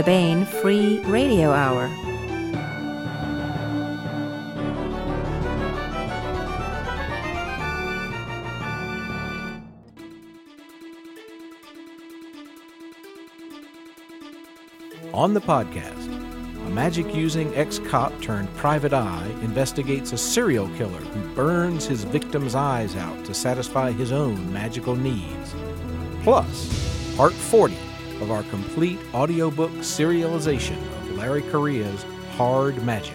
the Baen Free Radio Hour. On the podcast, a magic-using ex-cop turned private eye investigates a serial killer who burns his victim's eyes out to satisfy his own magical needs. Plus, part 40 of our complete audiobook serialization of Larry Correa's Hard Magic.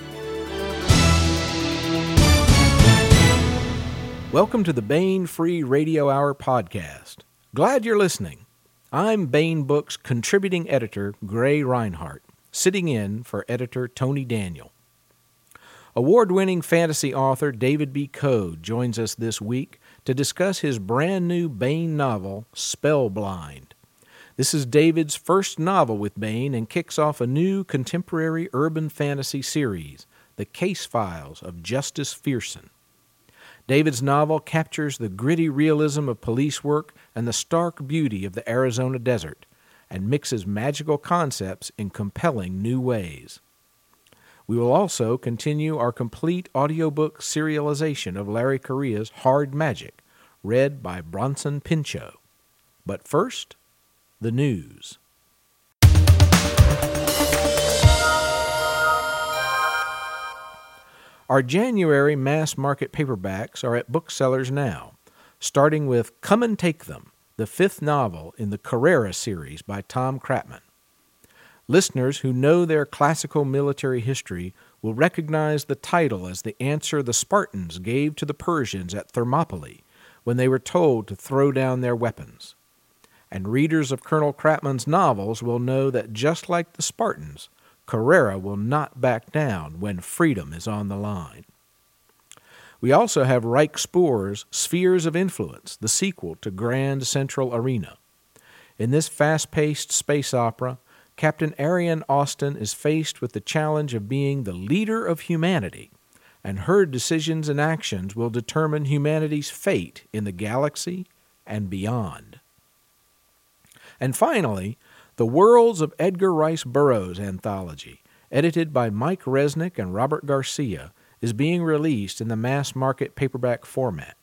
Welcome to the Baen Free Radio Hour podcast. Glad you're listening. I'm Baen Books contributing editor Gray Reinhart, sitting in for editor Tony Daniel. Award-winning fantasy author David B. Coe joins us this week to discuss his brand new Baen novel, Spellblind. This is David's first novel with Baen and kicks off a new contemporary urban fantasy series, The Case Files of Justis Fearsson. David's novel captures the gritty realism of police work and the stark beauty of the Arizona desert, and mixes magical concepts in compelling new ways. We will also continue our complete audiobook serialization of Larry Correa's Hard Magic, read by Bronson Pinchot. But first, the news. Our January mass market paperbacks are at booksellers now, starting with Come and Take Them, the fifth novel in the Carrera series by Tom Crapman. Listeners who know their classical military history will recognize the title as the answer the Spartans gave to the Persians at Thermopylae when they were told to throw down their weapons. And readers of Colonel Crapman's novels will know that just like the Spartans, Carrera will not back down when freedom is on the line. We also have Reich Spoor's Spheres of Influence, the sequel to Grand Central Arena. In this fast-paced space opera, Captain Ariane Austin is faced with the challenge of being the leader of humanity, and her decisions and actions will determine humanity's fate in the galaxy and beyond. And finally, the Worlds of Edgar Rice Burroughs anthology, edited by Mike Resnick and Robert Garcia, is being released in the mass market paperback format.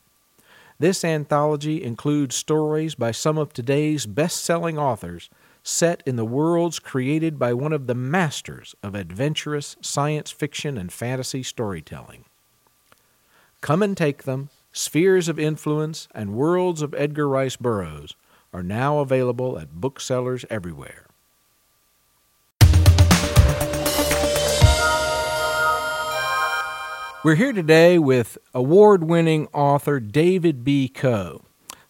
This anthology includes stories by some of today's best-selling authors set in the worlds created by one of the masters of adventurous science fiction and fantasy storytelling. Come and Take Them, Spheres of Influence, and Worlds of Edgar Rice Burroughs are now available at booksellers everywhere. We're here today with award-winning author David B. Coe,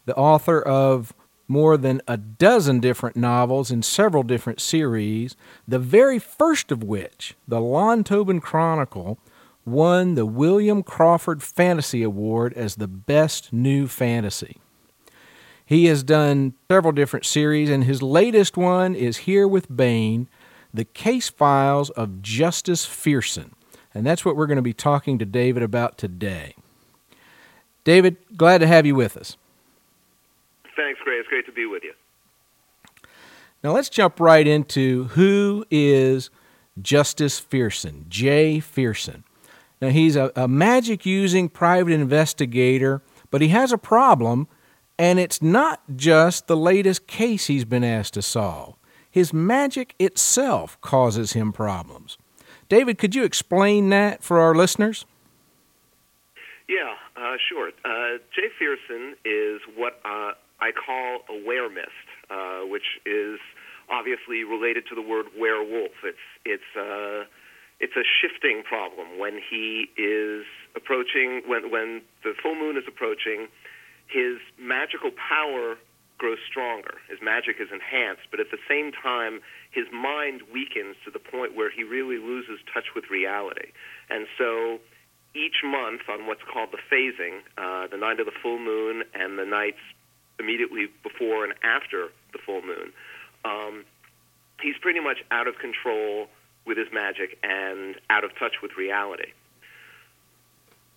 the author of more than a dozen different novels in several different series, the very first of which, the Lon Tobin Chronicle, won the William Crawford Fantasy Award as the best new fantasy. He has done several different series, and his latest one is here with Baen, The Case Files of Justis Fearsson, and that's what we're going to be talking to David about today. David, glad to have you with us. Thanks, Gray. It's great to be with you. Now let's jump right into who is Justis Fearsson, J. Fearsson. Now he's a magic-using private investigator, but he has a problem, and it's not just the latest case he's been asked to solve. His magic itself causes him problems. David, could you explain that for our listeners? Yeah, sure. J. Fearsson is what I call a weremyste, which is obviously related to the word werewolf. It's a shifting problem. When he is approaching, when the full moon is approaching, his magical power grows stronger. His magic is enhanced, but at the same time, his mind weakens to the point where he really loses touch with reality. And so each month on what's called the phasing, the night of the full moon and the nights immediately before and after the full moon, he's pretty much out of control with his magic and out of touch with reality.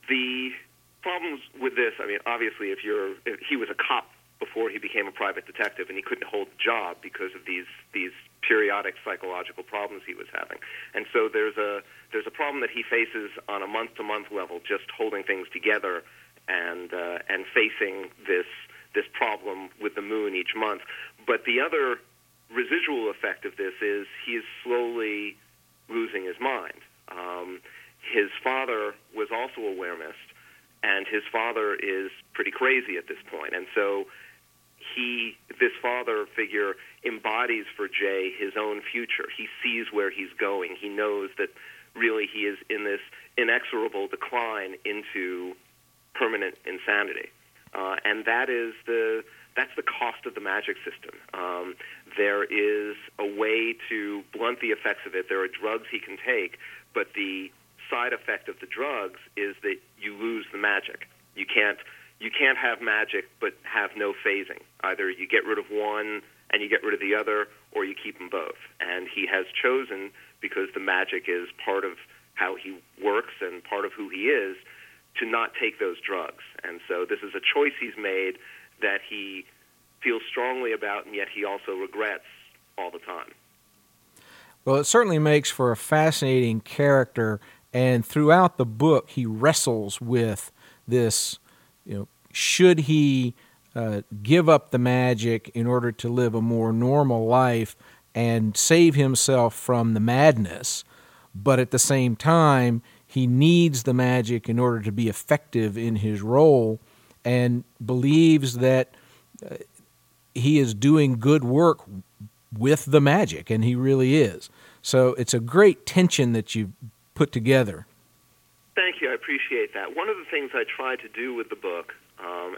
The problems with this, I mean, obviously, if he was a cop before he became a private detective, and he couldn't hold a job because of these periodic psychological problems he was having. And so there's a problem that he faces on a month-to-month level, just holding things together and facing this problem with the moon each month. But the other residual effect of this is he is slowly losing his mind. His father was also a weremyste, and his father is pretty crazy at this point. And so this father figure embodies for Jay his own future. He sees where he's going. He knows that really he is in this inexorable decline into permanent insanity. And that's the cost of the magic system. There is a way to blunt the effects of it. There are drugs he can take, but the side effect of the drugs is that you lose the magic. You can't have magic but have no phasing. Either you get rid of one and you get rid of the other, or you keep them both. And he has chosen, because the magic is part of how he works and part of who he is, to not take those drugs. And so this is a choice he's made that he feels strongly about, and yet he also regrets all the time. Well, it certainly makes for a fascinating character, and throughout the book he wrestles with this, should he give up the magic in order to live a more normal life and save himself from the madness, but at the same time he needs the magic in order to be effective in his role, and believes that he is doing good work with the magic, and he really is. So it's a great tension that you've put together. Thank you. I appreciate that. One of the things I try to do with the book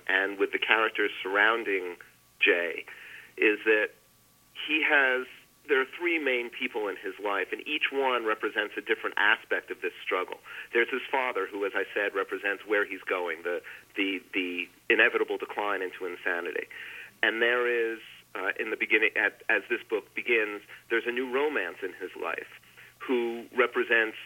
and with the characters surrounding Jay is that there are three main people in his life, and each one represents a different aspect of this struggle. There's his father, who, as I said, represents where he's going, the inevitable decline into insanity. And there is, in the beginning, as this book begins, there's a new romance in his life, who represents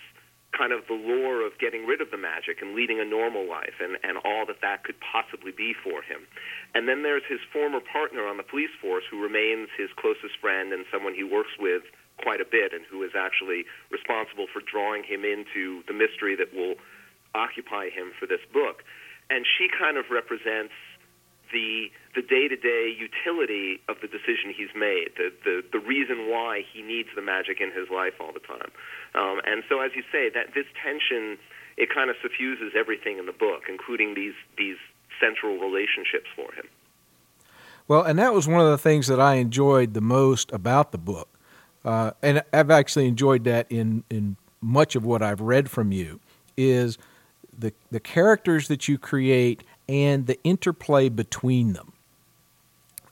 kind of the lure of getting rid of the magic and leading a normal life and all that could possibly be for him. And then there's his former partner on the police force, who remains his closest friend and someone he works with quite a bit, and who is actually responsible for drawing him into the mystery that will occupy him for this book. And she kind of represents the day-to-day utility of the decision he's made, the reason why he needs the magic in his life all the time. And so, as you say, that this tension, it kind of suffuses everything in the book, including these central relationships for him. Well, and that was one of the things that I enjoyed the most about the book. And I've actually enjoyed that in much of what I've read from you, is the characters that you create and the interplay between them.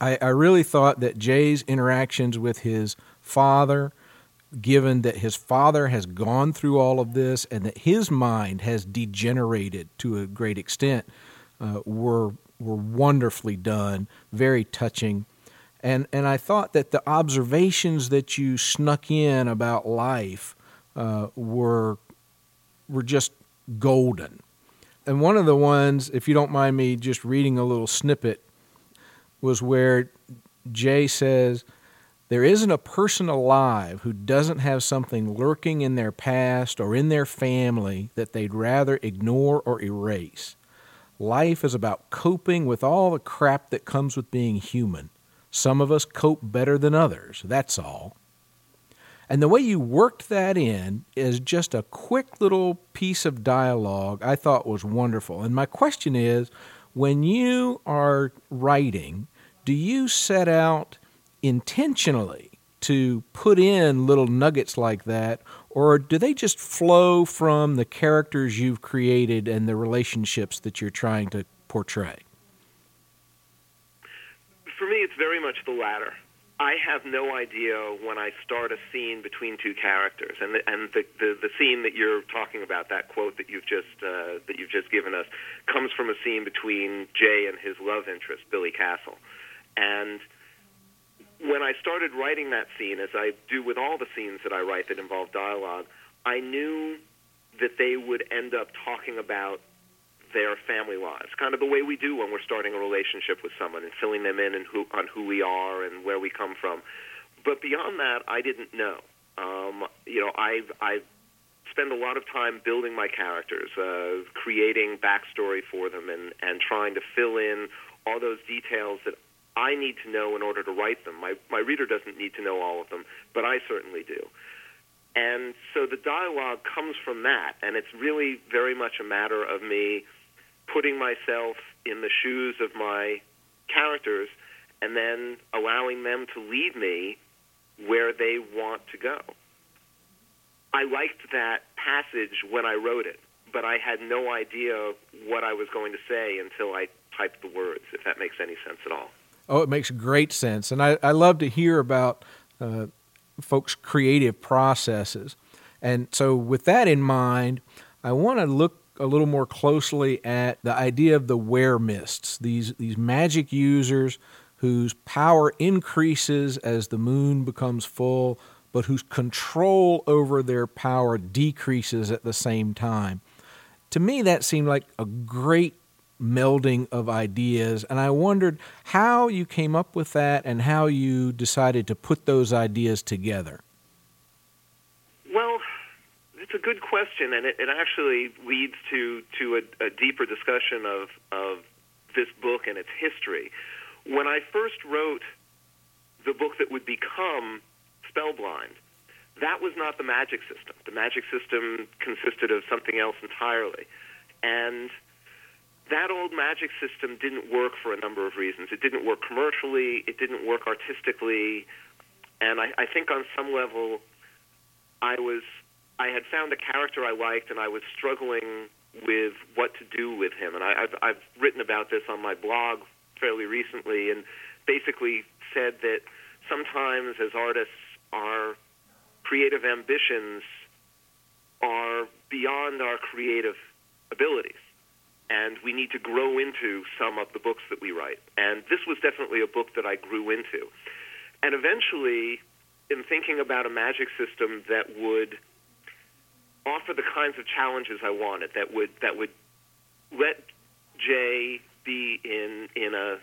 I really thought that Jay's interactions with his father, given that his father has gone through all of this and that his mind has degenerated to a great extent, were wonderfully done, very touching. And I thought that the observations that you snuck in about life were just golden. And one of the ones, if you don't mind me just reading a little snippet, was where Jay says, "There isn't a person alive who doesn't have something lurking in their past or in their family that they'd rather ignore or erase. Life is about coping with all the crap that comes with being human. Some of us cope better than others, that's all." And the way you worked that in is just a quick little piece of dialogue I thought was wonderful. And my question is, when you are writing, do you set out intentionally to put in little nuggets like that, or do they just flow from the characters you've created and the relationships that you're trying to portray? For me, it's very much the latter. I have no idea when I start a scene between two characters, and the scene that you're talking about, that quote that you've just given us, comes from a scene between Jay and his love interest, Billy Castle. And when I started writing that scene, as I do with all the scenes that I write that involve dialogue, I knew that they would end up talking about their family lives, kind of the way we do when we're starting a relationship with someone and filling them in and on who we are and where we come from. But beyond that, I didn't know. I've spent a lot of time building my characters, creating backstory for them, and trying to fill in all those details that I need to know in order to write them. My reader doesn't need to know all of them, but I certainly do. And so the dialogue comes from that, and it's really very much a matter of me putting myself in the shoes of my characters and then allowing them to lead me where they want to go. I liked that passage when I wrote it, but I had no idea what I was going to say until I typed the words, if that makes any sense at all. Oh, it makes great sense. And I love to hear about folks' creative processes. And so with that in mind, I want to look a little more closely at the idea of the weremysts, these magic users whose power increases as the moon becomes full, but whose control over their power decreases at the same time. To me, that seemed like a great melding of ideas, and I wondered how you came up with that and how you decided to put those ideas together. Well, it's a good question, and it actually leads to a deeper discussion of this book and its history. When I first wrote the book that would become Spellblind, that was not the magic system. The magic system consisted of something else entirely. And that old magic system didn't work for a number of reasons. It didn't work commercially. It didn't work artistically. And I think on some level I had found a character I liked, and I was struggling with what to do with him. And I've written about this on my blog fairly recently and basically said that sometimes as artists, our creative ambitions are beyond our creative abilities, and we need to grow into some of the books that we write. And this was definitely a book that I grew into. And eventually, in thinking about a magic system that would offer the kinds of challenges I wanted, that would let Jay be in a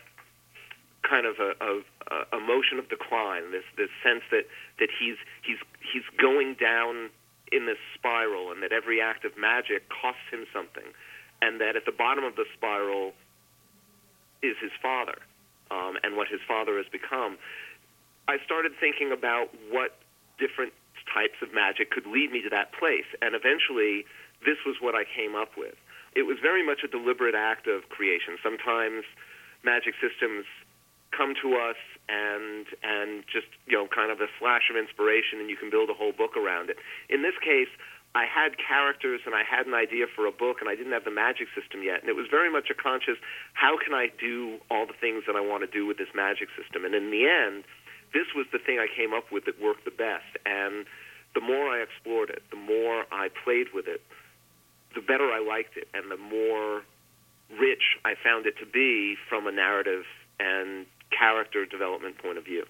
kind of a motion of decline, this sense that he's going down in this spiral, and that every act of magic costs him something, and that at the bottom of the spiral is his father, and what his father has become. I started thinking about what different types of magic could lead me to that place, and eventually this was what I came up with. It was very much a deliberate act of creation. Sometimes magic systems come to us and just, kind of a flash of inspiration, and you can build a whole book around it. In this case, I had characters and I had an idea for a book, and I didn't have the magic system yet. And it was very much a conscious, how can I do all the things that I want to do with this magic system? And in the end, this was the thing I came up with that worked the best. And the more I explored it, the more I played with it, the better I liked it, and the more rich I found it to be from a narrative and character development point of view.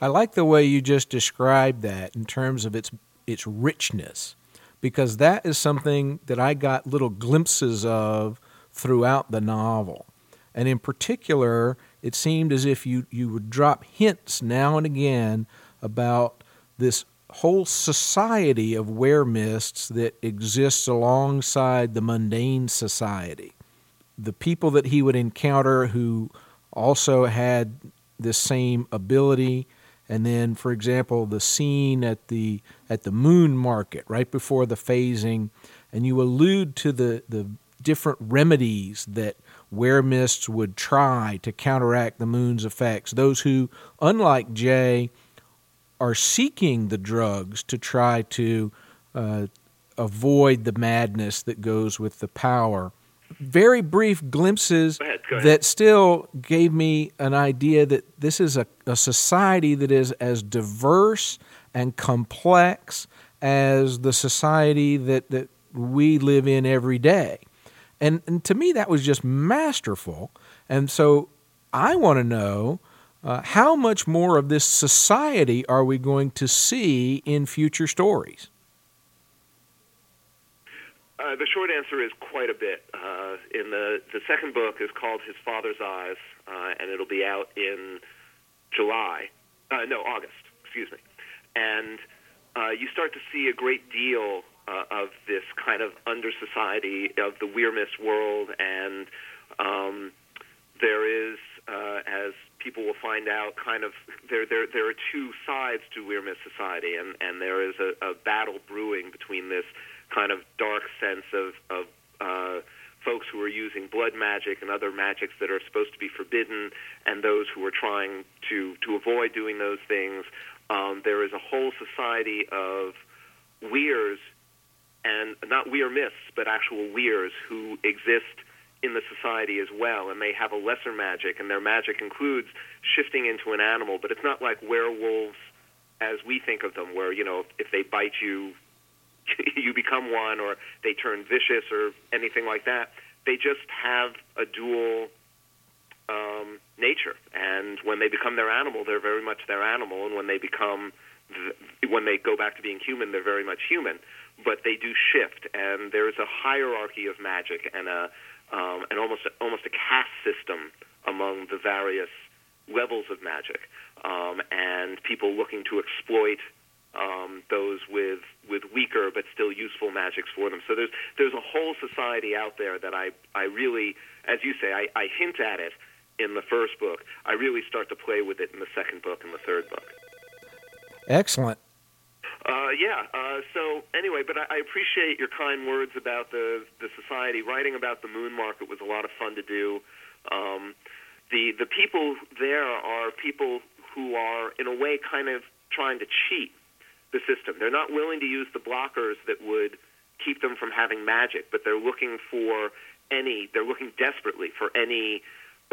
I like the way you just described that in terms of its richness, because that is something that I got little glimpses of throughout the novel. And in particular, it seemed as if you would drop hints now and again about this whole society of weremysts that exists alongside the mundane society. The people that he would encounter who also had this same ability, and then, for example, the scene at the moon market right before the phasing, and you allude to the different remedies that weremysts would try to counteract the moon's effects. Those who, unlike Jay, are seeking the drugs to try to avoid the madness that goes with the power. Very brief glimpses that still gave me an idea that this is a society that is as diverse and complex as the society that we live in every day. And to me, that was just masterful. And so I want to know how much more of this society are we going to see in future stories? The short answer is quite a bit. In the second book is called His Father's Eyes, and it'll be out in August. And you start to see a great deal of this kind of under-society of the Weirmiss world, and there is, as people will find out, kind of there are two sides to Weirmiss society, and there is a battle brewing between this kind of dark sense of folks who are using blood magic and other magics that are supposed to be forbidden, and those who are trying to avoid doing those things. There is a whole society of weirs, and not Weirmiss, but actual weirs who exist in the society as well, and they have a lesser magic, and their magic includes shifting into an animal, but it's not like werewolves as we think of them, where, you know, if they bite you, you become one, or they turn vicious or anything like that. They just have a dual nature, and when they become their animal, they're very much their animal, and when they go back to being human, they're very much human, but they do shift, and there's a hierarchy of magic and an almost a caste system among the various levels of magic, and people looking to exploit those with weaker but still useful magics for them. So there's a whole society out there that I really, as you say, I hint at it in the first book. I really start to play with it in the second book and the third book. Excellent. So anyway, but I appreciate your kind words about the society. Writing about the Moon Market was a lot of fun to do. The people there are people who are, in a way, kind of trying to cheat the system. They're not willing to use the blockers that would keep them from having magic, but they're looking desperately for any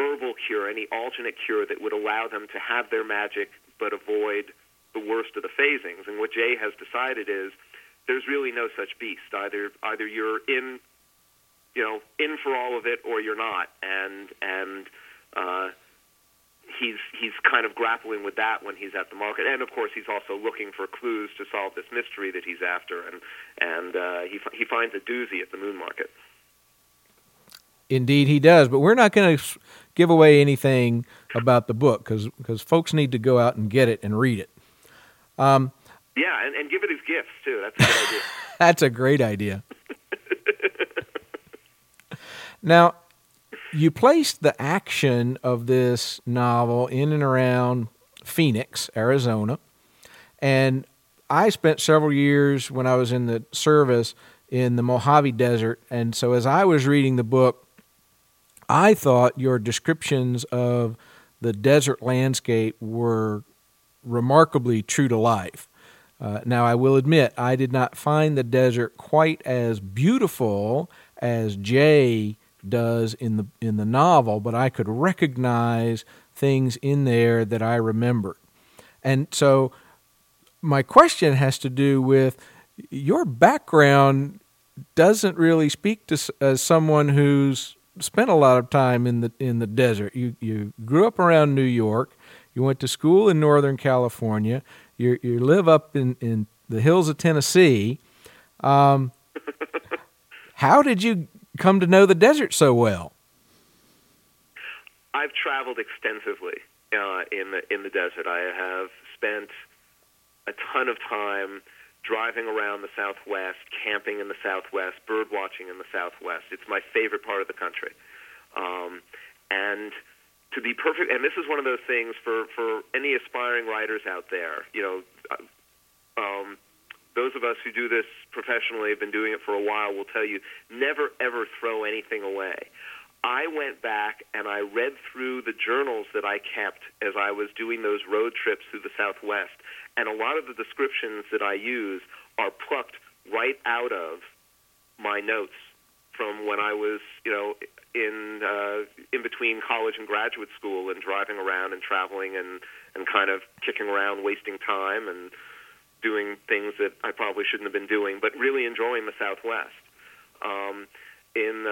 herbal cure, any alternate cure that would allow them to have their magic but avoid the worst of the phasings. And what Jay has decided is there's really no such beast. Either you're in for all of it, or you're not. And he's kind of grappling with that when he's at the market. And of course, he's also looking for clues to solve this mystery that he's after. And he finds a doozy at the Moon Market. Indeed, he does. But we're not going to give away anything about the book because folks need to go out and get it and read it. Yeah, and give it as gifts, too. That's a good idea. That's a great idea. Now, you placed the action of this novel in and around Phoenix, Arizona, and I spent several years when I was in the service in the Mojave Desert, and so as I was reading the book, I thought your descriptions of the desert landscape were remarkably true to life. Now, I will admit, I did not find the desert quite as beautiful as Jay does in the novel, but I could recognize things in there that I remembered. And so my question has to do with your background doesn't really speak to someone who's spent a lot of time in the desert. You grew up around New York. You went to school in Northern California. You live up in the hills of Tennessee. How did you come to know the desert so well? I've traveled extensively in the desert. I have spent a ton of time driving around the Southwest, camping in the Southwest, bird watching in the Southwest. It's my favorite part of the country. And to be perfect, and this is one of those things for any aspiring writers out there, you know, those of us who do this professionally, have been doing it for a while, will tell you, never, ever throw anything away. I went back and I read through the journals that I kept as I was doing those road trips through the Southwest, and a lot of the descriptions that I use are plucked right out of my notes from when I was, you know, in between college and graduate school and driving around and traveling and kind of kicking around, wasting time and doing things that I probably shouldn't have been doing, but really enjoying the Southwest. In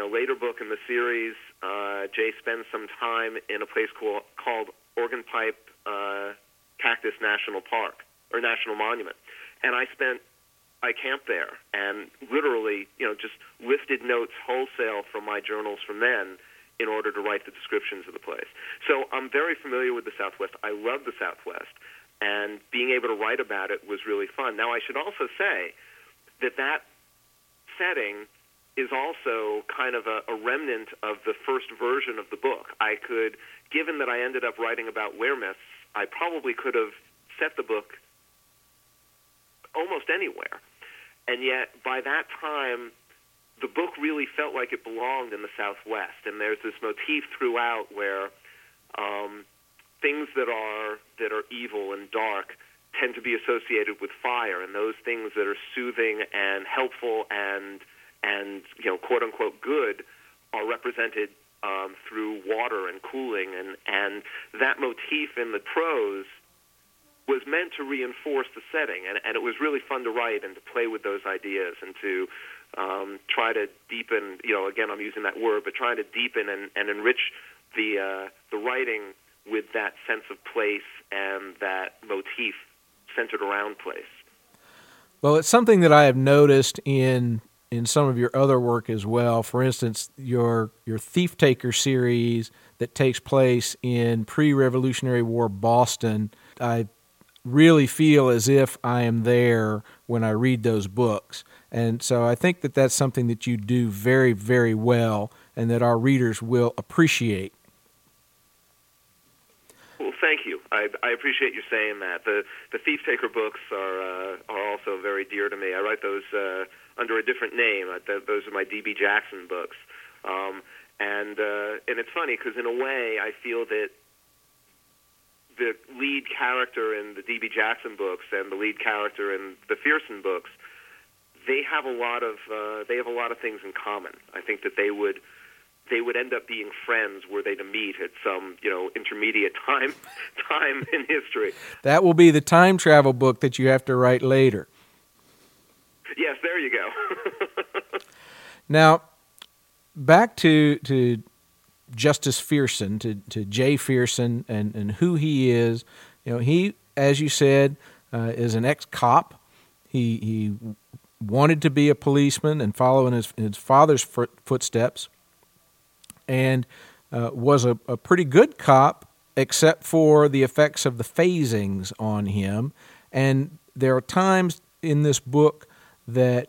a later book in the series, Jay spends some time in a place called Organ Pipe Cactus National Monument. And I spent I camped there and literally, just lifted notes wholesale from my journals from then in order to write the descriptions of the place. So I'm very familiar with the Southwest. I love the Southwest, and being able to write about it was really fun. Now, I should also say that that setting is also kind of a remnant of the first version of the book. I could, given that I ended up writing about weremysts, I probably could have set the book almost anywhere. And yet, by that time, the book really felt like it belonged in the Southwest. And there's this motif throughout where things that are evil and dark tend to be associated with fire, and those things that are soothing and helpful and quote-unquote good are represented through water and cooling. And that motif in the prose was meant to reinforce the setting, and it was really fun to write and to play with those ideas and to try to deepen, again, I'm using that word, but trying to deepen and enrich the writing with that sense of place and that motif centered around place. Well, it's something that I have noticed in some of your other work as well. For instance, your Thief Taker series that takes place in pre-Revolutionary War Boston. I really feel as if I am there when I read those books. And so I think that that's something that you do very, very well and that our readers will appreciate. Well, thank you. I appreciate you saying that. The Thief Taker books are also very dear to me. I write those under a different name. Those are my D.B. Jackson books. And it's funny because in a way I feel that the lead character in the D.B. Jackson books and the lead character in the Fearsson books, they have a lot of things in common. I think that they would end up being friends were they to meet at some, intermediate time in history. That will be the time travel book that you have to write later. Yes, there you go. Now, back to Justis Fearsson, to Jay Fearsson and who he is. He, as you said, is an ex-cop. He wanted to be a policeman and follow in his father's footsteps. And was a pretty good cop, except for the effects of the phasings on him. And there are times in this book that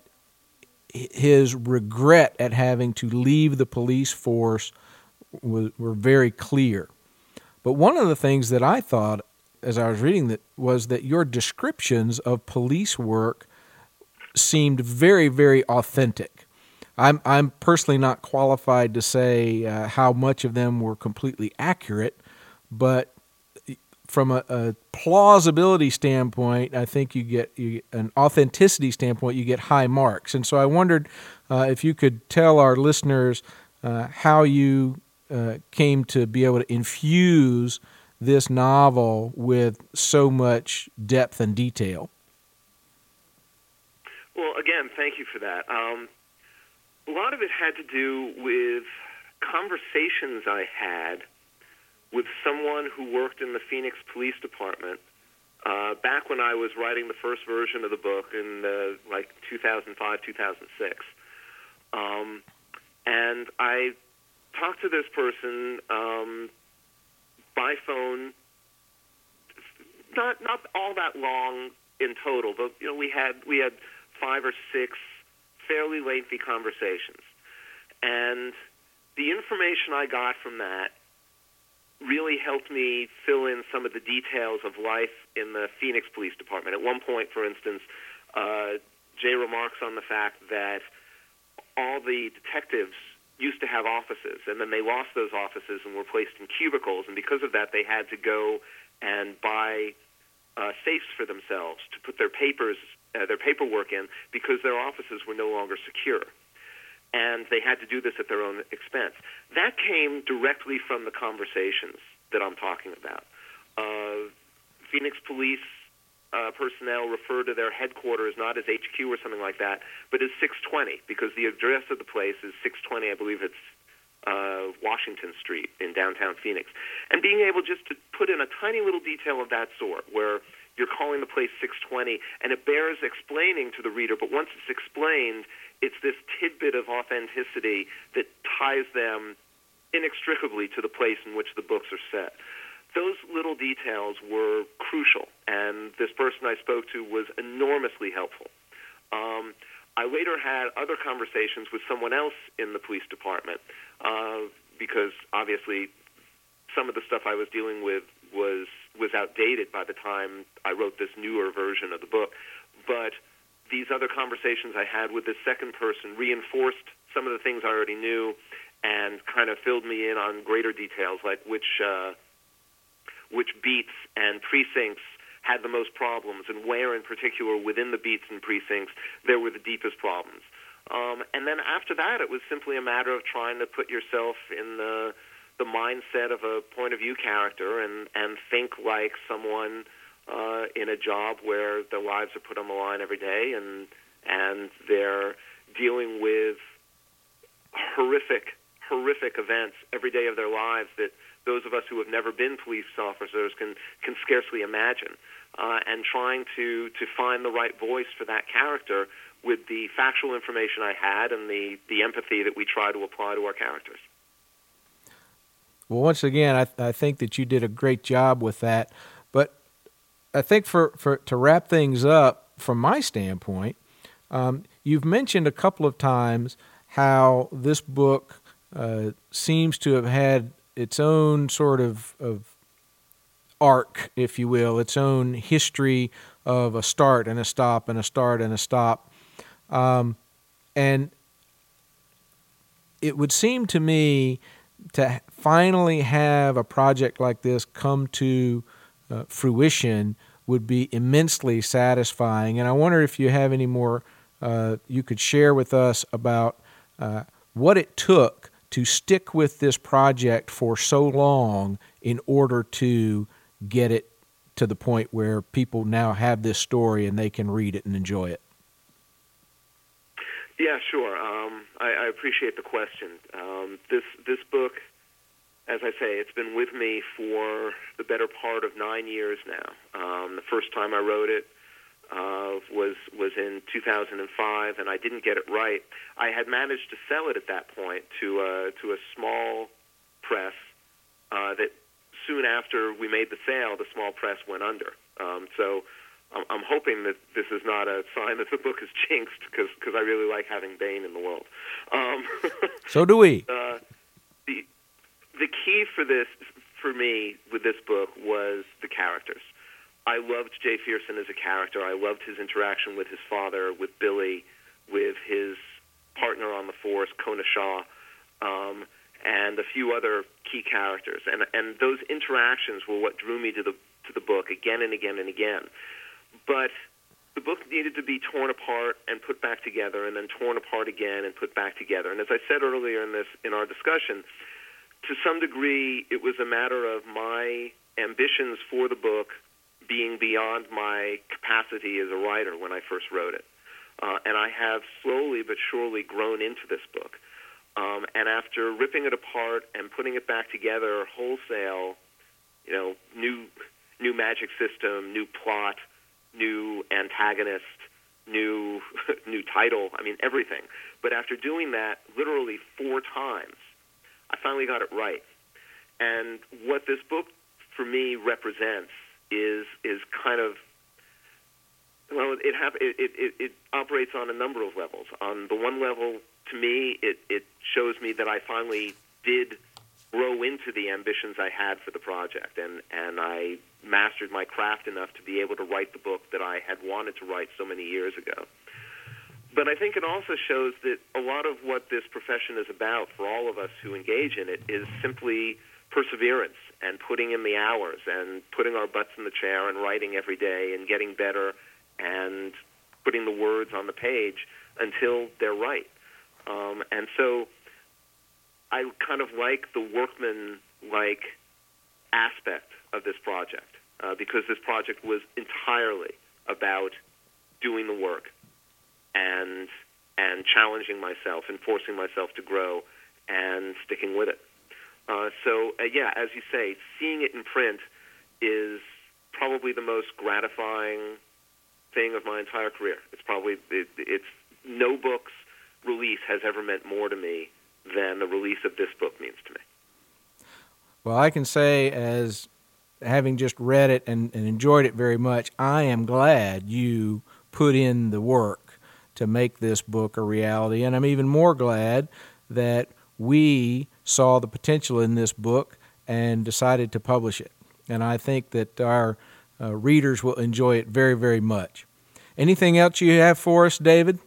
his regret at having to leave the police force were very clear. But one of the things that I thought as I was reading that was that your descriptions of police work seemed very, very authentic. I'm personally not qualified to say how much of them were completely accurate, but from a plausibility standpoint, I think an authenticity standpoint, you get high marks. And so I wondered if you could tell our listeners how you came to be able to infuse this novel with so much depth and detail. Well, again, thank you for that. A lot of it had to do with conversations I had with someone who worked in the Phoenix Police Department back when I was writing the first version of the book in 2005, 2006. And I talked to this person by phone, not all that long in total, but we had 5 or 6 fairly lengthy conversations. And the information I got from that really helped me fill in some of the details of life in the Phoenix Police Department. At one point, for instance, Jay remarks on the fact that all the detectives used to have offices, and then they lost those offices and were placed in cubicles, and because of that, they had to go and buy safes for themselves to put their paperwork in because their offices were no longer secure. And they had to do this at their own expense. That came directly from the conversations that I'm talking about. Phoenix police personnel refer to their headquarters not as HQ or something like that, but as 620 because the address of the place is 620, I believe it's Washington Street in downtown Phoenix. And being able just to put in a tiny little detail of that sort where You're calling the place 620, and it bears explaining to the reader, but once it's explained, it's this tidbit of authenticity that ties them inextricably to the place in which the books are set. Those little details were crucial, and this person I spoke to was enormously helpful. I later had other conversations with someone else in the police department because, obviously, some of the stuff I was dealing with was outdated by the time I wrote this newer version of the book. But these other conversations I had with this second person reinforced some of the things I already knew and kind of filled me in on greater details, like which beats and precincts had the most problems, and where in particular within the beats and precincts there were the deepest problems. And then after that, it was simply a matter of trying to put yourself in the mindset of a point-of-view character and think like someone in a job where their lives are put on the line every day and they're dealing with horrific, horrific events every day of their lives that those of us who have never been police officers can scarcely imagine, and trying to find the right voice for that character with the factual information I had and the empathy that we try to apply to our characters. Well, once again, I think that you did a great job with that. But I think for to wrap things up, from my standpoint, you've mentioned a couple of times how this book seems to have had its own sort of arc, if you will, its own history of a start and a stop and a start and a stop. And it would seem to me to finally have a project like this come to fruition would be immensely satisfying. And I wonder if you have any more you could share with us about what it took to stick with this project for so long in order to get it to the point where people now have this story and they can read it and enjoy it. Yeah, sure. I appreciate the question. This book, as I say, it's been with me for the better part of 9 years now. The first time I wrote it was in 2005, and I didn't get it right. I had managed to sell it at that point to a small press that soon after we made the sale, the small press went under. So I'm hoping that this is not a sign that the book is jinxed, because I really like having Baen in the world. So do we. The key for this, for me, with this book was the characters. I loved Jay Fearsson as a character. I loved his interaction with his father, with Billy, with his partner on the force, Kona Shaw, and a few other key characters. And those interactions were what drew me to the book again and again and again. But the book needed to be torn apart and put back together, and then torn apart again and put back together. And as I said earlier in our discussion, to some degree it was a matter of my ambitions for the book being beyond my capacity as a writer when I first wrote it. And I have slowly but surely grown into this book. And after ripping it apart and putting it back together wholesale, you know, new magic system, new plot, new antagonist, new title, I mean, everything. But after doing that literally 4 times, I finally got it right. And what this book for me represents is kind of, well, it operates on a number of levels. On the one level, to me, it shows me that I finally did grow into the ambitions I had for the project, and I mastered my craft enough to be able to write the book that I had wanted to write so many years ago. But I think it also shows that a lot of what this profession is about for all of us who engage in it is simply perseverance and putting in the hours and putting our butts in the chair and writing every day and getting better and putting the words on the page until they're right. And so I kind of like the workman-like aspect of this project because this project was entirely about doing the work and challenging myself and forcing myself to grow and sticking with it. So, yeah, as you say, seeing it in print is probably the most gratifying thing of my entire career. It's probably no book's release has ever meant more to me than the release of this book means to me. Well, I can say, as having just read it and enjoyed it very much, I am glad you put in the work to make this book a reality, and I'm even more glad that we saw the potential in this book and decided to publish it. And I think that our readers will enjoy it very, very much. Anything else you have for us, David?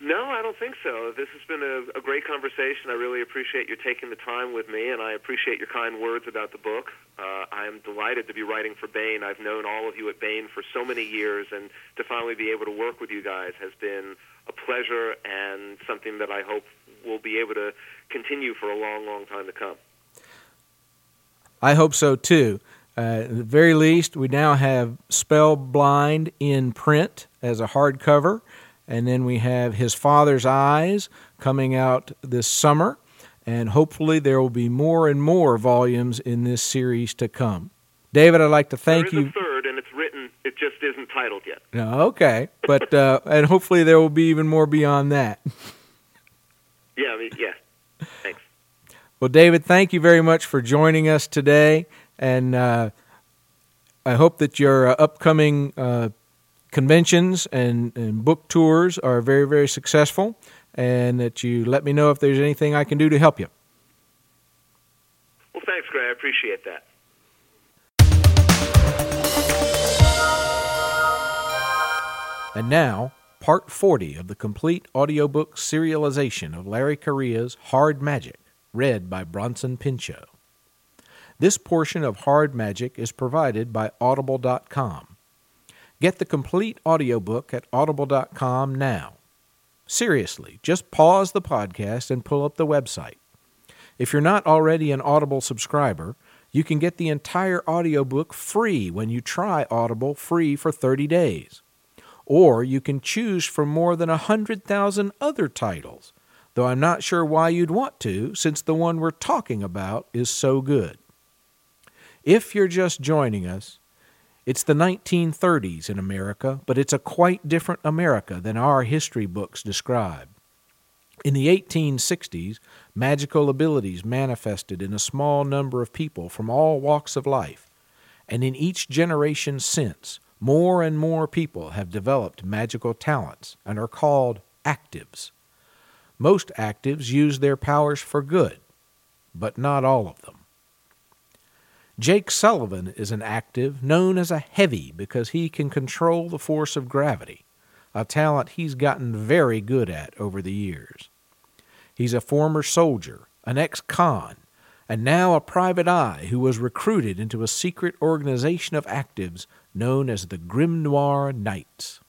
No, I don't think so. This has been a great conversation. I really appreciate you taking the time with me, and I appreciate your kind words about the book. I am delighted to be writing for Baen. I've known all of you at Baen for so many years, and to finally be able to work with you guys has been a pleasure and something that I hope will be able to continue for a long, long time to come. I hope so, too. At the very least, we now have Spellblind in print as a hardcover, and then we have His Father's Eyes coming out this summer, and hopefully there will be more and more volumes in this series to come. David, I'd like to thank you. There is a third, and it's written. It just isn't titled yet. Okay, but and hopefully there will be even more beyond that. Yeah. Thanks. Well, David, thank you very much for joining us today, and I hope that your upcoming conventions and book tours are very, very successful, and that you let me know if there's anything I can do to help you. Well, thanks, Gray. I appreciate that. And now, Part 40 of the complete audiobook serialization of Larry Correa's Hard Magic, read by Bronson Pinchot. This portion of Hard Magic is provided by Audible.com. Get the complete audiobook at Audible.com now. Seriously, just pause the podcast and pull up the website. If you're not already an Audible subscriber, you can get the entire audiobook free when you try Audible free for 30 days. Or you can choose from more than 100,000 other titles, though I'm not sure why you'd want to, since the one we're talking about is so good. If you're just joining us, it's the 1930s in America, but it's a quite different America than our history books describe. In the 1860s, magical abilities manifested in a small number of people from all walks of life, and in each generation since, more and more people have developed magical talents and are called actives. Most actives use their powers for good, but not all of them. Jake Sullivan is an active known as a heavy because he can control the force of gravity, a talent he's gotten very good at over the years. He's a former soldier, an ex-con, and now a private eye who was recruited into a secret organization of actives known as the Grimnoir Knights.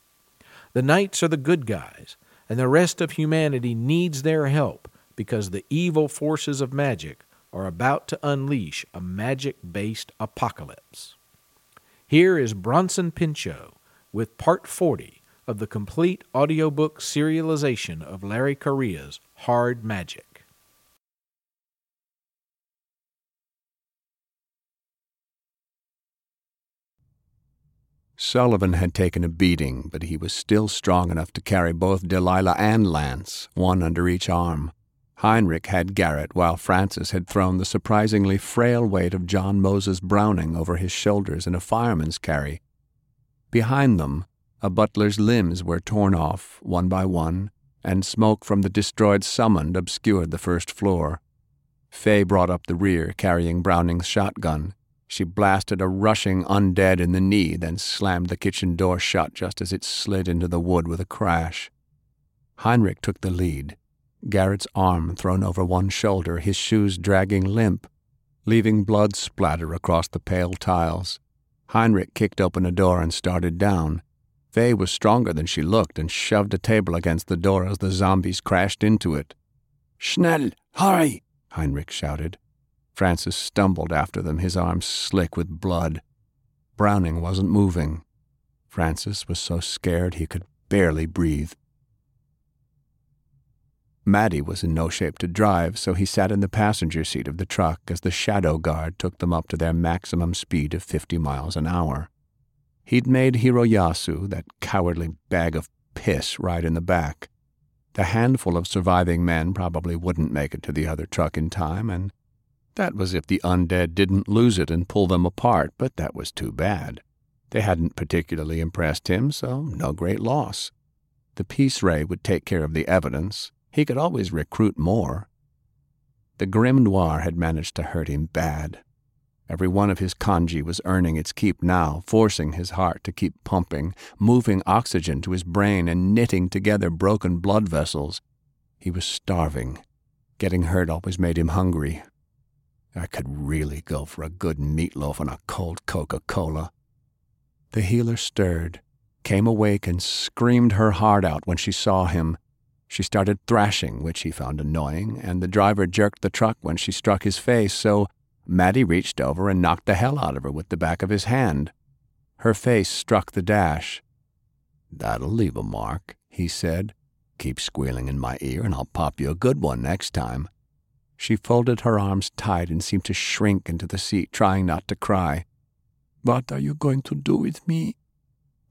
The Knights are the good guys, and the rest of humanity needs their help because the evil forces of magic are about to unleash a magic-based apocalypse. Here is Bronson Pinchot with Part 40 of the complete audiobook serialization of Larry Correa's Hard Magic. Sullivan had taken a beating, but he was still strong enough to carry both Delilah and Lance, one under each arm. Heinrich had Garrett, while Francis had thrown the surprisingly frail weight of John Moses Browning over his shoulders in a fireman's carry. Behind them, a butler's limbs were torn off, one by one, and smoke from the destroyed Summoned obscured the first floor. Fay brought up the rear, carrying Browning's shotgun. She blasted a rushing undead in the knee, then slammed the kitchen door shut just as it slid into the wood with a crash. Heinrich took the lead, Garrett's arm thrown over one shoulder, his shoes dragging limp, leaving blood splatter across the pale tiles. Heinrich kicked open a door and started down. Fay was stronger than she looked and shoved a table against the door as the zombies crashed into it. "Schnell, hurry!" Heinrich shouted. Francis stumbled after them, his arms slick with blood. Browning wasn't moving. Francis was so scared he could barely breathe. Maddie was in no shape to drive, so he sat in the passenger seat of the truck as the shadow guard took them up to their maximum speed of 50 miles an hour. He'd made Hiroyasu, that cowardly bag of piss, ride in the back. The handful of surviving men probably wouldn't make it to the other truck in time, and that was if the undead didn't lose it and pull them apart, but that was too bad. They hadn't particularly impressed him, so no great loss. The Peace Ray would take care of the evidence. He could always recruit more. The grim noir had managed to hurt him bad. Every one of his kanji was earning its keep now, forcing his heart to keep pumping, moving oxygen to his brain and knitting together broken blood vessels. He was starving. Getting hurt always made him hungry. I could really go for a good meatloaf and a cold Coca-Cola. The healer stirred, came awake, and screamed her heart out when she saw him. She started thrashing, which he found annoying, and the driver jerked the truck when she struck his face, so Maddie reached over and knocked the hell out of her with the back of his hand. Her face struck the dash. "That'll leave a mark," he said. "Keep squealing in my ear and I'll pop you a good one next time." She folded her arms tight and seemed to shrink into the seat, trying not to cry. "What are you going to do with me?"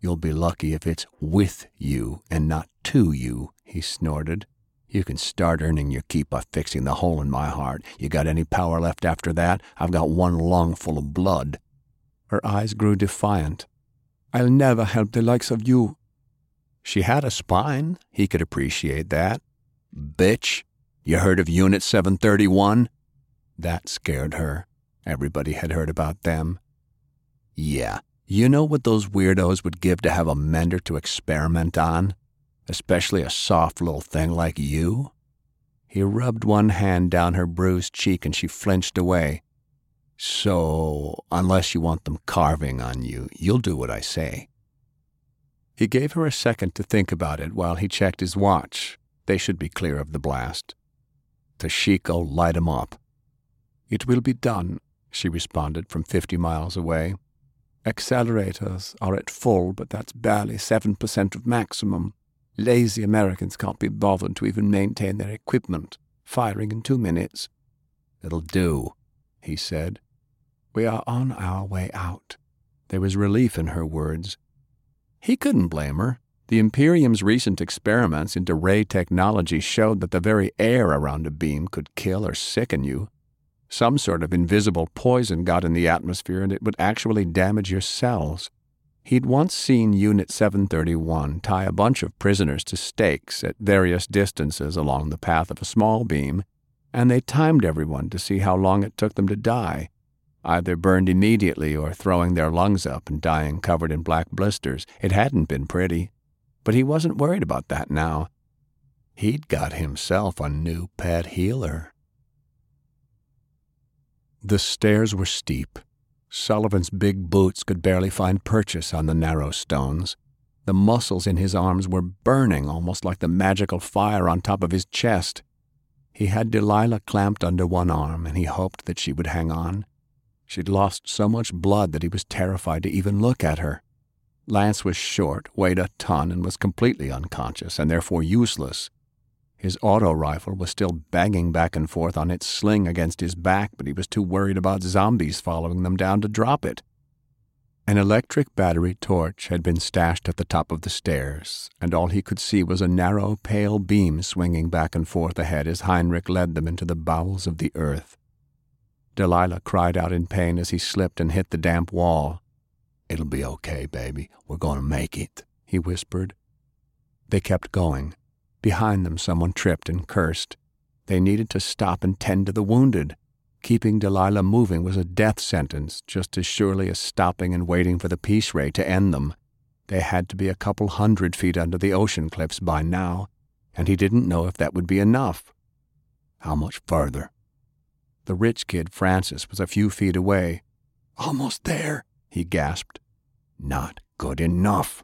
"You'll be lucky if it's with you and not to you," he snorted. "You can start earning your keep by fixing the hole in my heart. You got any power left after that? I've got one lung full of blood." Her eyes grew defiant. "I'll never help the likes of you." She had a spine. He could appreciate that. "Bitch, you heard of Unit 731? That scared her. Everybody had heard about them. "Yeah, you know what those weirdos would give to have a mender to experiment on? Especially a soft little thing like you?" He rubbed one hand down her bruised cheek and she flinched away. "So, unless you want them carving on you, you'll do what I say." He gave her a second to think about it while he checked his watch. They should be clear of the blast. "Toshiko, light 'em up." "It will be done," she responded from 50 miles away. "Accelerators are at full, but that's barely 7% of maximum. Lazy Americans can't be bothered to even maintain their equipment. Firing in 2 minutes. "It'll do," he said. "We are on our way out." There was relief in her words. He couldn't blame her. The Imperium's recent experiments into ray technology showed that the very air around a beam could kill or sicken you. Some sort of invisible poison got in the atmosphere and it would actually damage your cells. He'd once seen Unit 731 tie a bunch of prisoners to stakes at various distances along the path of a small beam, and they timed everyone to see how long it took them to die, either burned immediately or throwing their lungs up and dying covered in black blisters. It hadn't been pretty, but he wasn't worried about that now. He'd got himself a new pet healer. The stairs were steep. Sullivan's big boots could barely find purchase on the narrow stones. The muscles in his arms were burning, almost like the magical fire on top of his chest. He had Delilah clamped under one arm, and he hoped that she would hang on. She'd lost so much blood that he was terrified to even look at her. Lance was short, weighed a ton, and was completely unconscious, and therefore useless. His auto rifle was still banging back and forth on its sling against his back, but he was too worried about zombies following them down to drop it. An electric battery torch had been stashed at the top of the stairs, and all he could see was a narrow, pale beam swinging back and forth ahead as Heinrich led them into the bowels of the earth. Delilah cried out in pain as he slipped and hit the damp wall. "It'll be okay, baby. We're going to make it," he whispered. They kept going. Behind them, someone tripped and cursed. They needed to stop and tend to the wounded. Keeping Delilah moving was a death sentence, just as surely as stopping and waiting for the Peace Ray to end them. They had to be a couple 100 feet under the ocean cliffs by now, and he didn't know if that would be enough. How much further? The rich kid, Francis, was a few feet away. "Almost there," he gasped. "Not good enough."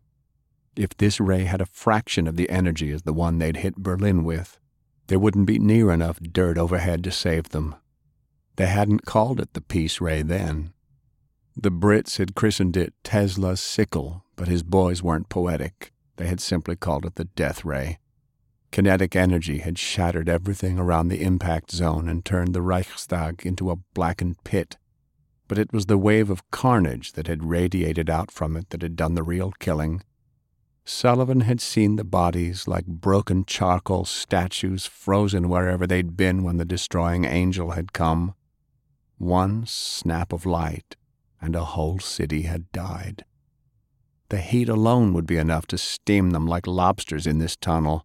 If this ray had a fraction of the energy as the one they'd hit Berlin with, there wouldn't be near enough dirt overhead to save them. They hadn't called it the Peace Ray then. The Brits had christened it Tesla's sickle, but his boys weren't poetic. They had simply called it the Death Ray. Kinetic energy had shattered everything around the impact zone and turned the Reichstag into a blackened pit, but it was the wave of carnage that had radiated out from it that had done the real killing. Sullivan had seen the bodies like broken charcoal statues frozen wherever they'd been when the destroying angel had come. One snap of light, and a whole city had died. The heat alone would be enough to steam them like lobsters in this tunnel.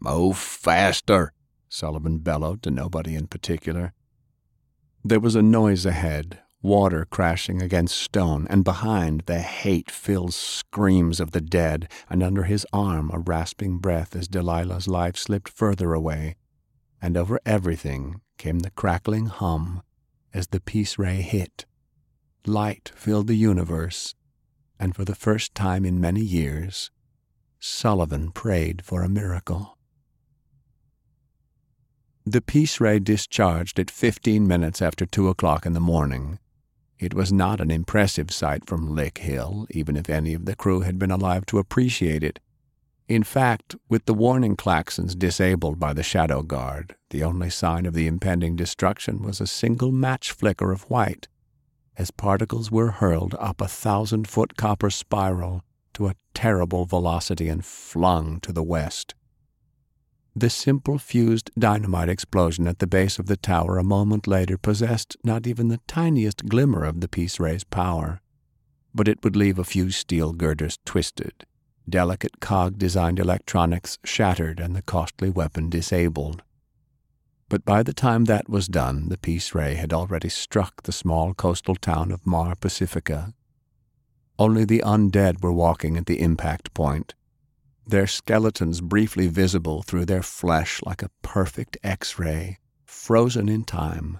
"Move faster," Sullivan bellowed to nobody in particular. There was a noise ahead, water crashing against stone, and behind the hate-filled screams of the dead, and under his arm a rasping breath as Delilah's life slipped further away, and over everything came the crackling hum as the Peace Ray hit. Light filled the universe, and for the first time in many years, Sullivan prayed for a miracle. The Peace Ray discharged at 15 minutes after 2 o'clock in the morning. It was not an impressive sight from Lick Hill, even if any of the crew had been alive to appreciate it. In fact, with the warning klaxons disabled by the Shadow Guard, the only sign of the impending destruction was a single match flicker of white, as particles were hurled up a 1,000-foot copper spiral to a terrible velocity and flung to the west. The simple fused dynamite explosion at the base of the tower a moment later possessed not even the tiniest glimmer of the Peace Ray's power, but it would leave a few steel girders twisted, delicate cog-designed electronics shattered, and the costly weapon disabled. But by the time that was done, the Peace Ray had already struck the small coastal town of Mar Pacifica. Only the undead were walking at the impact point, their skeletons briefly visible through their flesh like a perfect X-ray, frozen in time,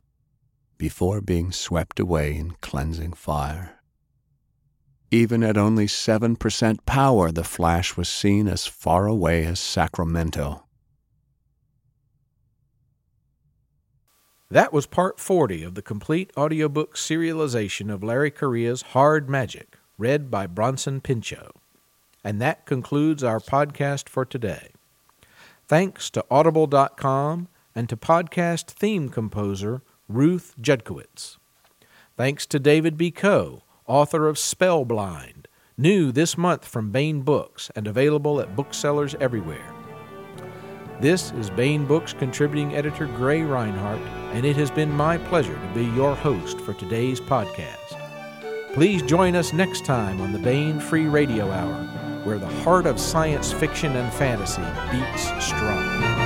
before being swept away in cleansing fire. Even at only 7% power, the flash was seen as far away as Sacramento. That was Part 40 of the complete audiobook serialization of Larry Correa's Hard Magic, read by Bronson Pinchot. And that concludes our podcast for today. Thanks to Audible.com and to podcast theme composer Ruth Judkowitz. Thanks to David B. Coe, author of Spellblind, new this month from Baen Books and available at booksellers everywhere. This is Baen Books contributing editor Gray Reinhart, and it has been my pleasure to be your host for today's podcast. Please join us next time on the Baen Free Radio Hour, where the heart of science fiction and fantasy beats strong.